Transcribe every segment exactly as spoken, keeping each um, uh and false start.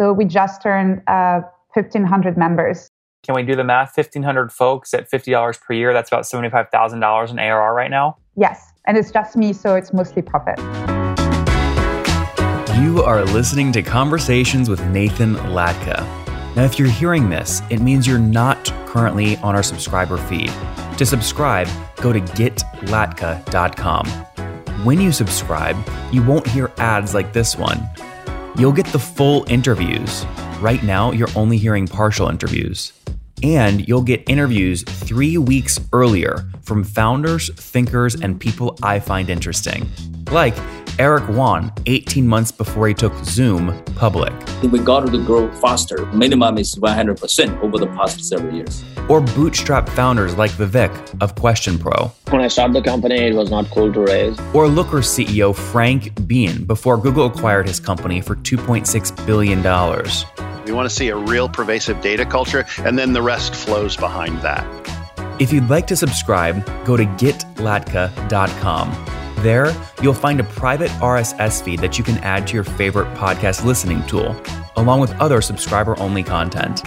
So we just turned uh, fifteen hundred members. Can we do the math? fifteen hundred folks at fifty dollars per year. That's about seventy-five thousand dollars in A R R right now. Yes. And it's just me, so it's mostly profit. You are listening to Conversations with Nathan Latka. Now, if you're hearing this, it means you're not currently on our subscriber feed. To subscribe, go to get latka dot com. When you subscribe, you won't hear ads like this one. You'll get the full interviews. Right now, you're only hearing partial interviews. And you'll get interviews three weeks earlier from founders, thinkers, and people I find interesting. Like Eric Wan, eighteen months before he took Zoom public. We got to grow faster. Minimum is one hundred percent over the past several years. Or bootstrap founders like Vivek of QuestionPro. When I started the company, it was not cool to raise. Or Looker C E O Frank Bean before Google acquired his company for two point six billion dollars. We want to see a real pervasive data culture, and then the rest flows behind that. If you'd like to subscribe, go to get latka dot com. There, you'll find a private R S S feed that you can add to your favorite podcast listening tool, along with other subscriber-only content.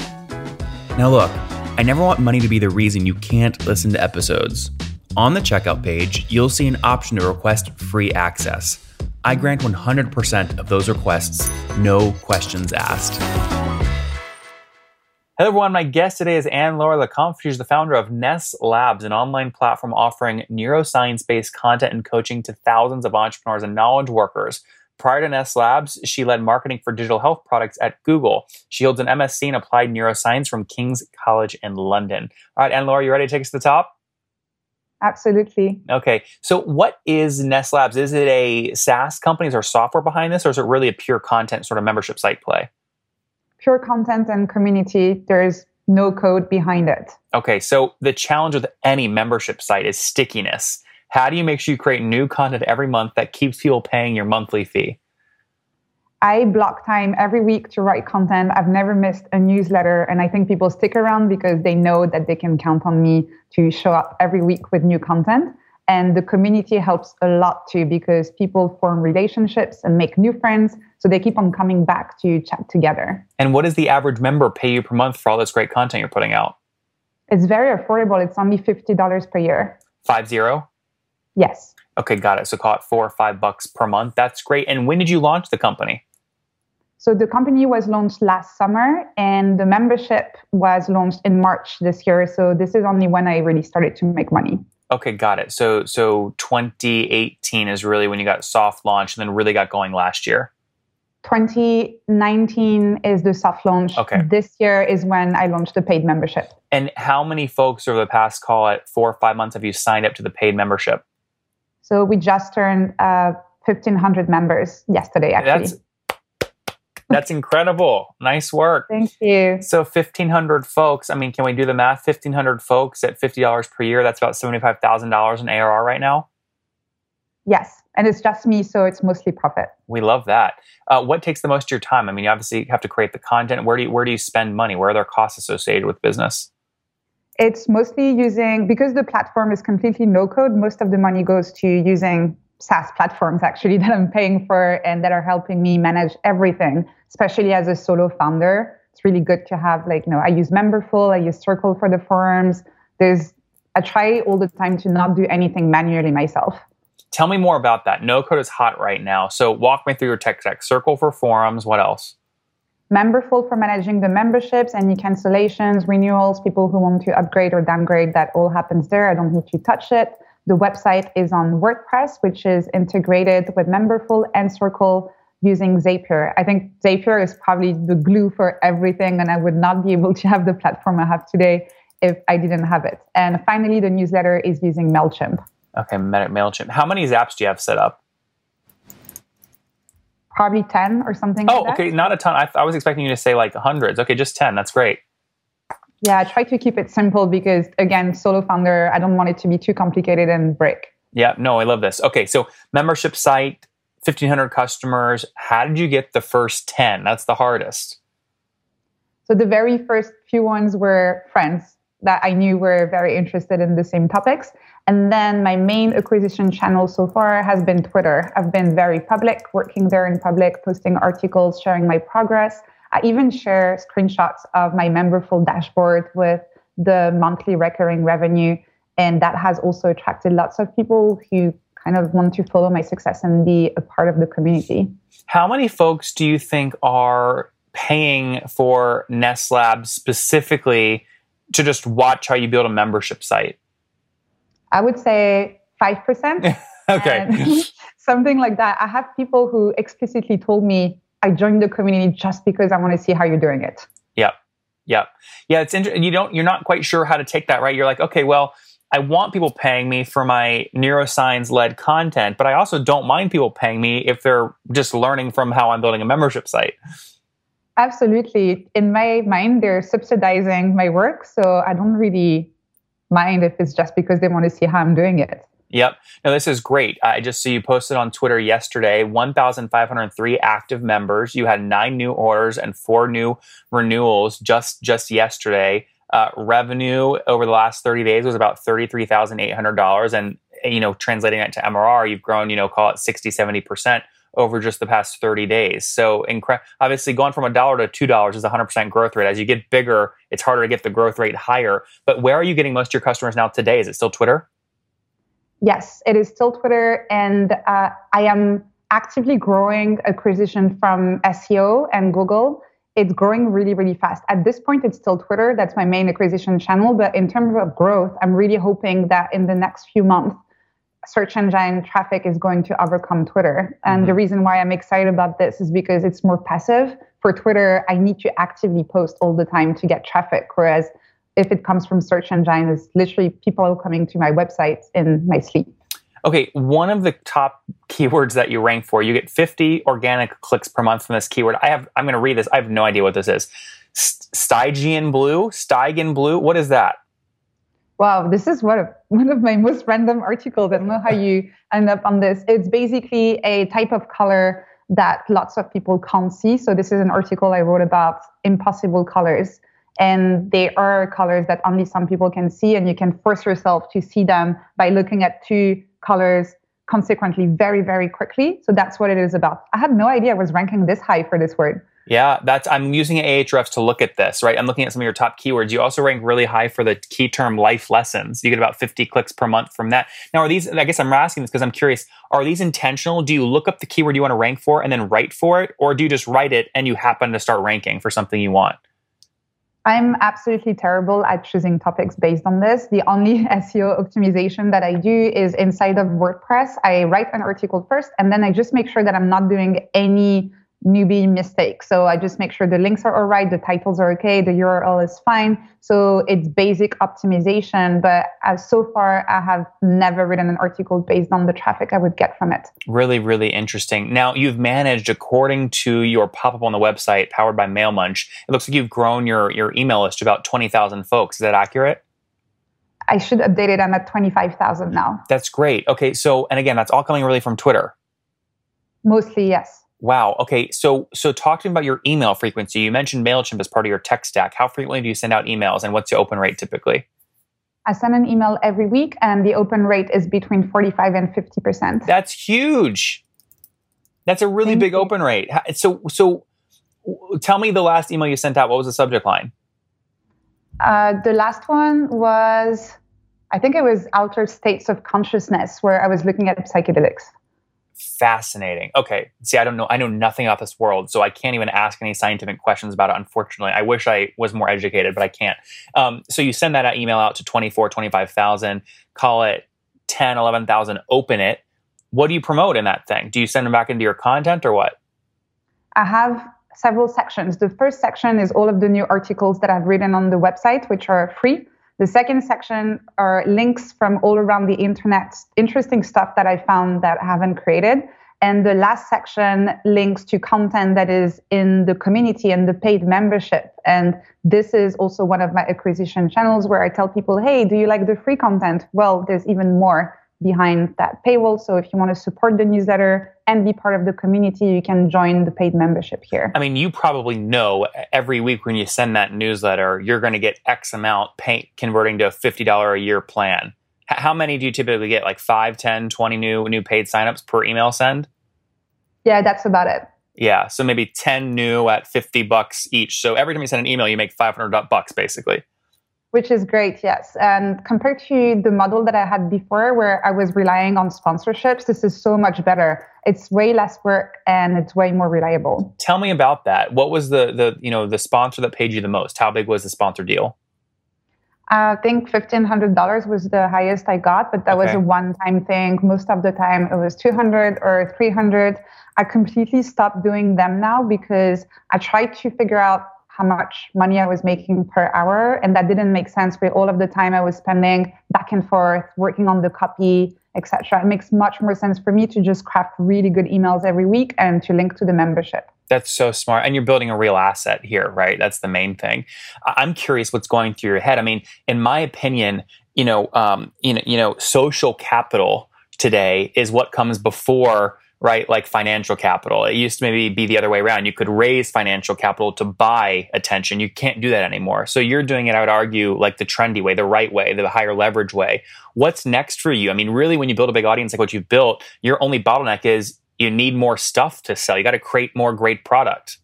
Now look, I never want money to be the reason you can't listen to episodes. On the checkout page, you'll see an option to request free access. I grant one hundred percent of those requests, no questions asked. Hello, everyone. My guest today is Anne-Laure Lecombe. She's the founder of Ness Labs, an online platform offering neuroscience-based content and coaching to thousands of entrepreneurs and knowledge workers. Prior to Ness Labs, she led marketing for digital health products at Google. She holds an M S C in applied neuroscience from King's College in London. All right, Anne-Laure, you ready to take us to the top? Absolutely. Okay. So what is Ness Labs? Is it a SaaS company? Is there software behind this, or is it really a pure content sort of membership site play? Pure content and community, there is no code behind it. Okay, so the challenge with any membership site is stickiness. How do you make sure you create new content every month that keeps people paying your monthly fee? I block time every week to write content. I've never missed a newsletter, and I think people stick around because they know that they can count on me to show up every week with new content. And the community helps a lot too, because people form relationships and make new friends. So they keep on coming back to chat together. And what does the average member pay you per month for all this great content you're putting out? It's very affordable. It's only fifty dollars per year. Five zero? Yes. Okay, got it. So call it four or five bucks per month. That's great. And when did you launch the company? So the company was launched last summer, and the membership was launched in March this year. So this is only when I really started to make money. Okay, got it. So so twenty eighteen is really when you got soft launch and then really got going last year? twenty nineteen is the soft launch. Okay. This year is when I launched the paid membership. And how many folks over the past, call it four or five months, have you signed up to the paid membership? So we just turned uh, fifteen hundred members yesterday, actually. That's- That's incredible. Nice work. Thank you. So fifteen hundred folks, I mean, can we do the math? fifteen hundred folks at fifty dollars per year, that's about seventy-five thousand dollars in A R R right now? Yes. And it's just me, so it's mostly profit. We love that. Uh, what takes the most of your time? I mean, you obviously have to create the content. Where do you, where do you spend money? Where are there costs associated with business? It's mostly using, because the platform is completely no code, most of the money goes to using SaaS platforms actually that I'm paying for and that are helping me manage everything, especially as a solo founder. It's really good to have, like, you know, I use Memberful, I use Circle for the forums. There's, I try all the time to not do anything manually myself. Tell me more about that. No code is hot right now. So walk me through your tech stack. Circle for forums, what else? Memberful for managing the memberships, any cancellations, renewals, people who want to upgrade or downgrade, that all happens there. I don't need to touch it. The website is on WordPress, which is integrated with Memberful and Circle using Zapier. I think Zapier is probably the glue for everything, and I would not be able to have the platform I have today if I didn't have it. And finally, the newsletter is using MailChimp. Okay, MailChimp. How many apps do you have set up? Probably ten or something oh, like that. Oh, okay, not a ton. I, I was expecting you to say like hundreds. Okay, just ten. That's great. Yeah, I try to keep it simple because, again, solo founder, I don't want it to be too complicated and break. Yeah, no, I love this. Okay, so membership site, fifteen hundred customers. How did you get the first ten? That's the hardest. So the very first few ones were friends that I knew were very interested in the same topics. And then my main acquisition channel so far has been Twitter. I've been very public, working there in public, posting articles, sharing my progress. I even share screenshots of my Memberful dashboard with the monthly recurring revenue. And that has also attracted lots of people who kind of want to follow my success and be a part of the community. How many folks do you think are paying for Ness Labs specifically to just watch how you build a membership site? I would say five percent. Okay. Something like that. I have people who explicitly told me, I joined the community just because I want to see how you're doing it. Yeah. Yeah. Yeah. It's interesting. You don't, you're not quite sure how to take that, right? You're like, okay, well, I want people paying me for my neuroscience-led content, but I also don't mind people paying me if they're just learning from how I'm building a membership site. Absolutely. In my mind, they're subsidizing my work, so I don't really mind if it's just because they want to see how I'm doing it. Yep. No, this is great. I just saw you posted on Twitter yesterday, one thousand five hundred three active members. You had nine new orders and four new renewals just, just yesterday. Uh, revenue over the last thirty days was about thirty-three thousand eight hundred dollars. And, you know, translating that to M R R, you've grown, you know, call it sixty, seventy percent over just the past thirty days. So incre- obviously going from a dollar to two dollars is a one hundred percent growth rate. As you get bigger, it's harder to get the growth rate higher. But where are you getting most of your customers now today? Is it still Twitter? Yes, it is still Twitter. And uh, I am actively growing acquisition from S E O and Google. It's growing really, really fast. At this point, it's still Twitter. That's my main acquisition channel. But in terms of growth, I'm really hoping that in the next few months, search engine traffic is going to overcome Twitter. And mm-hmm. the reason why I'm excited about this is because it's more passive. For Twitter, I need to actively post all the time to get traffic. Whereas if it comes from search engine, it's literally people coming to my websites in my sleep. Okay, one of the top keywords that you rank for, you get fifty organic clicks per month from this keyword. I have, I'm going to read this. I have no idea what this is. Stygian blue, Stygian blue. What is that? Wow, this is one of one of my most random articles. I don't know how you end up on this. It's basically a type of color that lots of people can't see. So this is an article I wrote about impossible colors. And they are colors that only some people can see. And you can force yourself to see them by looking at two colors consequently very, very quickly. So that's what it is about. I had no idea I was ranking this high for this word. Yeah, that's. I'm using Ahrefs to look at this, right? I'm looking at some of your top keywords. You also rank really high for the key term life lessons. You get about fifty clicks per month from that. Now, are these, I guess I'm asking this because I'm curious, are these intentional? Do you look up the keyword you want to rank for and then write for it? Or do you just write it and you happen to start ranking for something you want? I'm absolutely terrible at choosing topics based on this. The only S E O optimization that I do is inside of WordPress. I write an article first, and then I just make sure that I'm not doing any newbie mistakes. So I just make sure the links are all right, the titles are okay, the U R L is fine. So it's basic optimization. But as so far, I have never written an article based on the traffic I would get from it. Really, really interesting. Now, you've managed, according to your pop-up on the website, powered by MailMunch, it looks like you've grown your, your email list to about twenty thousand folks. Is that accurate? I should update it. I'm at twenty-five thousand now. That's great. Okay. So, and again, that's all coming really from Twitter. Mostly, yes. Wow. Okay. So, so talk to me about your email frequency. You mentioned MailChimp as part of your tech stack. How frequently do you send out emails and what's the open rate typically? I send an email every week and the open rate is between forty-five and fifty percent. That's huge. That's a really Thank big you. Open rate. So, so tell me the last email you sent out. What was the subject line? Uh, the last one was, I think it was altered states of consciousness where I was looking at psychedelics. Fascinating. Okay. See, I don't know. I know nothing about this world, so I can't even ask any scientific questions about it, unfortunately. I wish I was more educated, but I can't. Um, so you send that email out to twenty-four, twenty-five thousand, call it ten, eleven thousand, open it. What do you promote in that thing? Do you send them back into your content or what? I have several sections. The first section is all of the new articles that I've written on the website, which are free. The second section are links from all around the internet, interesting stuff that I found that I haven't created. And the last section links to content that is in the community and the paid membership. And this is also one of my acquisition channels where I tell people, hey, do you like the free content? Well, there's even more behind that paywall. So if you want to support the newsletter and be part of the community, you can join the paid membership here. I mean, you probably know every week when you send that newsletter, you're going to get X amount pay- converting to a fifty dollars a year plan. H- how many do you typically get? Like five, ten, twenty new, new paid signups per email send? Yeah, that's about it. Yeah. So maybe ten new at fifty bucks each. So every time you send an email, you make five hundred bucks basically. Which is great, yes. And compared to the model that I had before where I was relying on sponsorships, this is so much better. It's way less work and it's way more reliable. Tell me about that. What was the, the you know, the sponsor that paid you the most? How big was the sponsor deal? I think fifteen hundred dollars was the highest I got, but that okay. was a one-time thing. Most of the time it was two hundred or three hundred. I completely stopped doing them now because I tried to figure out how much money I was making per hour, and that didn't make sense with all of the time I was spending back and forth, working on the copy, et cetera. It makes much more sense for me to just craft really good emails every week and to link to the membership. That's so smart. And you're building a real asset here, right? That's the main thing. I'm curious what's going through your head. I mean, in my opinion, you know, um, you know, you know, social capital today is what comes before, right? Like financial capital. It used to maybe be the other way around. You could raise financial capital to buy attention. You can't do that anymore. So you're doing it, I would argue, like the trendy way, the right way, the higher leverage way. What's next for you? I mean, really, when you build a big audience like what you've built, your only bottleneck is you need more stuff to sell. You got to create more great product.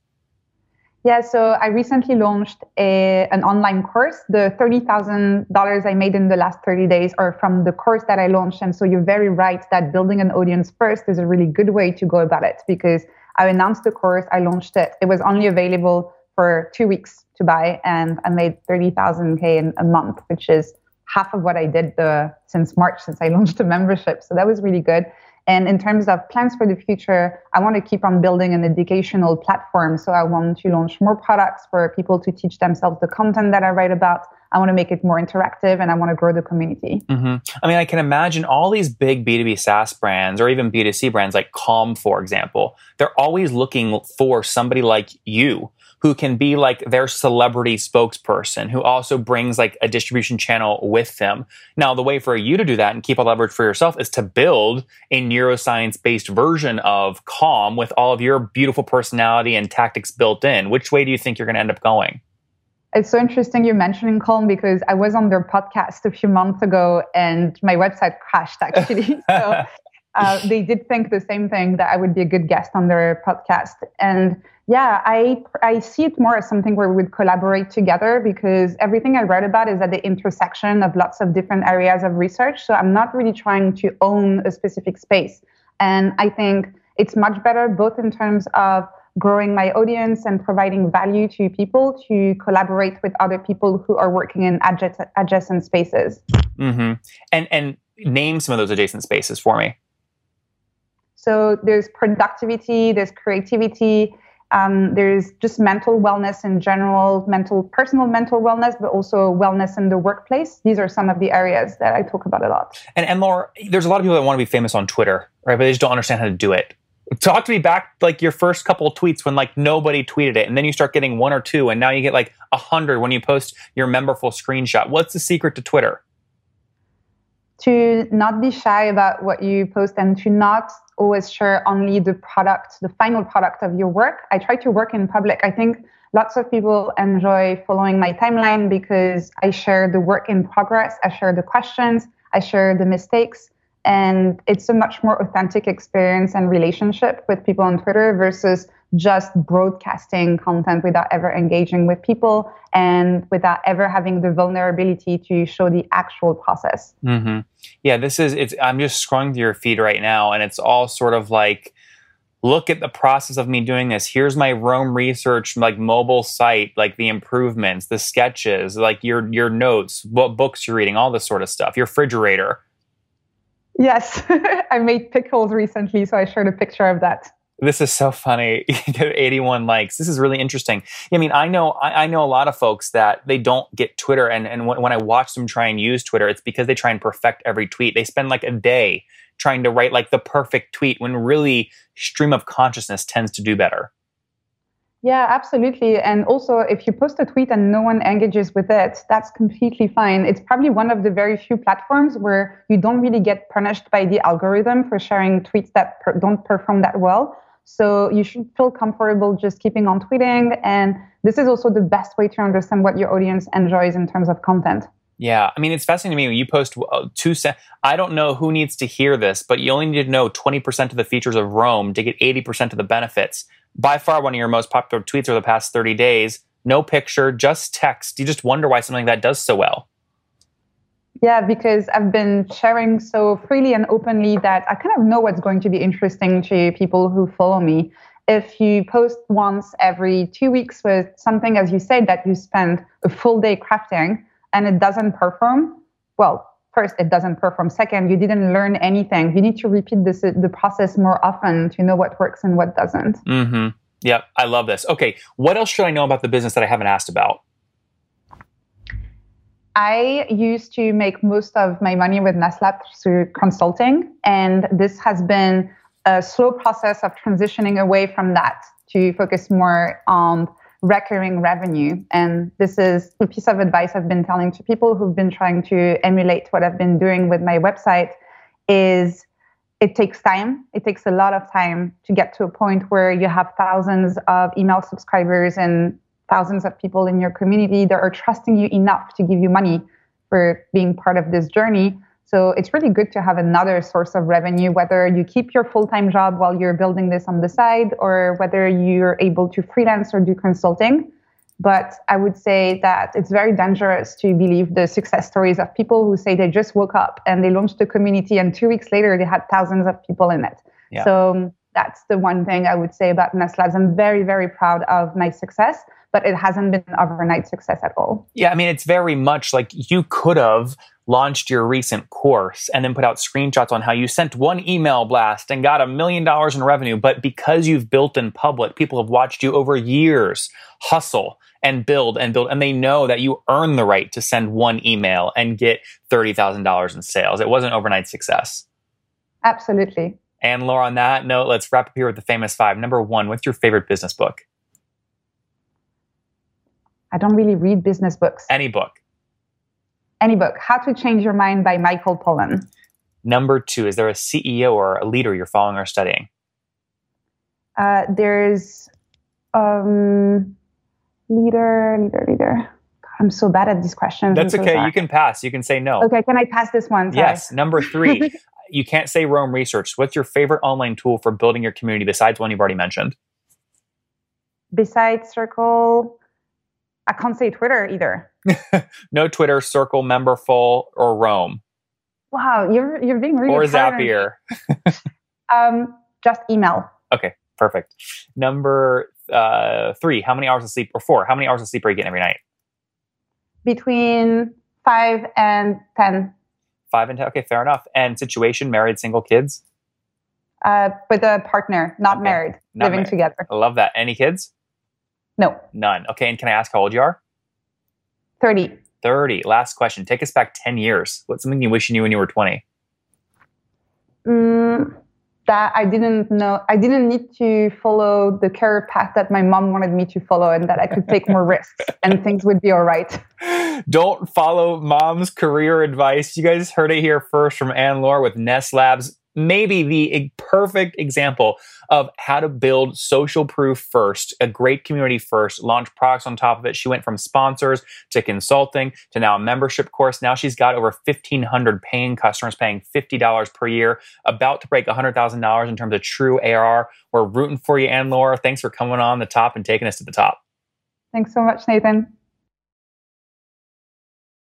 Yeah, so I recently launched a, an online course. The thirty thousand dollars I made in the last thirty days are from the course that I launched. And so you're very right that building an audience first is a really good way to go about it, because I announced the course, I launched it. It was only available for two weeks to buy, and I made thirty thousand K in a month, which is half of what I did the, since March, since I launched the membership. So that was really good. And in terms of plans for the future, I want to keep on building an educational platform. So I want to launch more products for people to teach themselves the content that I write about. I want to make it more interactive and I want to grow the community. Mm-hmm. I mean, I can imagine all these big B two B SaaS brands or even B two C brands like Calm, for example, they're always looking for somebody like you who can be like their celebrity spokesperson, who also brings like a distribution channel with them. Now, the way for you to do that and keep a leverage for yourself is to build a neuroscience-based version of Calm with all of your beautiful personality and tactics built in. Which way do you think you're going to end up going? It's so interesting you're mentioning Calm, because I was on their podcast a few months ago and my website crashed, actually. so uh, they did think the same thing, that I would be a good guest on their podcast. And yeah, I I see it more as something where we would collaborate together, because everything I write about is at the intersection of lots of different areas of research. So I'm not really trying to own a specific space. And I think it's much better both in terms of growing my audience and providing value to people, to collaborate with other people who are working in adjacent, adjacent spaces. Mm-hmm. And, and name some of those adjacent spaces for me. So there's productivity, there's creativity, Um, there's just mental wellness in general, mental, personal mental wellness, but also wellness in the workplace. These are some of the areas that I talk about a lot. And, and Laura, there's a lot of people that want to be famous on Twitter, right? But they just don't understand how to do it. Talk to me back like your first couple of tweets when like nobody tweeted it, and then you start getting one or two, and now you get like a hundred when you post your Memberful screenshot. What's the secret to Twitter? To not be shy about what you post and to not always share only the product, the final product of your work. I try to work in public. I think lots of people enjoy following my timeline because I share the work in progress, I share the questions, I share the mistakes, and it's a much more authentic experience and relationship with people on Twitter versus just broadcasting content without ever engaging with people and without ever having the vulnerability to show the actual process. Mm-hmm. Yeah, this is, it's, I'm just scrolling through your feed right now, and it's all sort of like, look at the process of me doing this. Here's my Roam Research, like mobile site, like the improvements, the sketches, like your, your notes, what books you're reading, all this sort of stuff, your refrigerator. Yes, I made pickles recently, so I shared a picture of that. This is so funny. eighty-one likes. This is really interesting. I mean, I know I, I know a lot of folks that they don't get Twitter. And, and when, when I watch them try and use Twitter, it's because they try and perfect every tweet. They spend like a day trying to write like the perfect tweet when really stream of consciousness tends to do better. Yeah, absolutely. And also, if you post a tweet and no one engages with it, that's completely fine. It's probably one of the very few platforms where you don't really get punished by the algorithm for sharing tweets that per- don't perform that well. So you should feel comfortable just keeping on tweeting. And this is also the best way to understand what your audience enjoys in terms of content. Yeah, I mean, it's fascinating to me when you post two cents. I don't know who needs to hear this, but you only need to know twenty percent of the features of Roam to get eighty percent of the benefits. By far, one of your most popular tweets over the past thirty days, no picture, just text. You just wonder why something like that does so well. Yeah, because I've been sharing so freely and openly that I kind of know what's going to be interesting to people who follow me. If you post once every two weeks with something, as you said, that you spend a full day crafting, and it doesn't perform, well, first, it doesn't perform. Second, you didn't learn anything. You need to repeat this, the process more often to know what works and what doesn't. Mm-hmm. Yeah, I love this. Okay, what else should I know about the business that I haven't asked about? I used to make most of my money with Ness Labs through consulting, and this has been a slow process of transitioning away from that to focus more on recurring revenue. And this is a piece of advice I've been telling to people who've been trying to emulate what I've been doing with my website is it takes time. It takes a lot of time to get to a point where you have thousands of email subscribers and thousands of people in your community that are trusting you enough to give you money for being part of this journey. So it's really good to have another source of revenue, whether you keep your full-time job while you're building this on the side or whether you're able to freelance or do consulting. But I would say that it's very dangerous to believe the success stories of people who say they just woke up and they launched a community and two weeks later they had thousands of people in it. Yeah. So that's the one thing I would say about Ness Labs. I'm very, very proud of my success, but it hasn't been an overnight success at all. Yeah, I mean, it's very much like you could have launched your recent course and then put out screenshots on how you sent one email blast and got a million dollars in revenue. But because you've built in public, people have watched you over years hustle and build and build. And they know that you earn the right to send one email and get thirty thousand dollars in sales. It wasn't overnight success. Absolutely. And Laura, on that note, let's wrap up here with the famous five. Number one, what's your favorite business book? I don't really read business books. Any book. Any book. How to Change Your Mind by Michael Pollan. Number two, is there a C E O or a leader you're following or studying? Uh, there's um, leader, leader, leader. God, I'm so bad at these questions. That's so okay. Sorry. You can pass. You can say no. Okay. Can I pass this one? Sorry. Yes. Number three, you can't say Roam Research. What's your favorite online tool for building your community besides one you've already mentioned? Besides Circle... I can't say Twitter either. No Twitter, Circle, Memberful, or Roam. Wow, you're you're being really. Or Zapier. um, just email. Okay, perfect. Number uh, three. How many hours of sleep? Or four? How many hours of sleep are you getting every night? Between five and ten. Five and ten. Okay, fair enough. And situation: married, single, kids. Uh, with a partner, not okay. married, not living married. Together. I love that. Any kids? No. None. Okay. And can I ask how old you are? thirty. thirty. Last question. Take us back ten years. What's something you wish you knew when you were twenty? Mm, that I didn't know. I didn't need to follow the career path that my mom wanted me to follow and that I could take more risks and things would be all right. Don't follow mom's career advice. You guys heard it here first from Anne-Laure with Ness Labs. Maybe the perfect example of how to build social proof first, a great community first, launch products on top of it. She went from sponsors to consulting to now a membership course. Now she's got over fifteen hundred paying customers paying fifty dollars per year, about to break one hundred thousand dollars in terms of true A R R. We're rooting for you, Anne-Laure. Thanks for coming on the top and taking us to the top. Thanks so much, Nathan.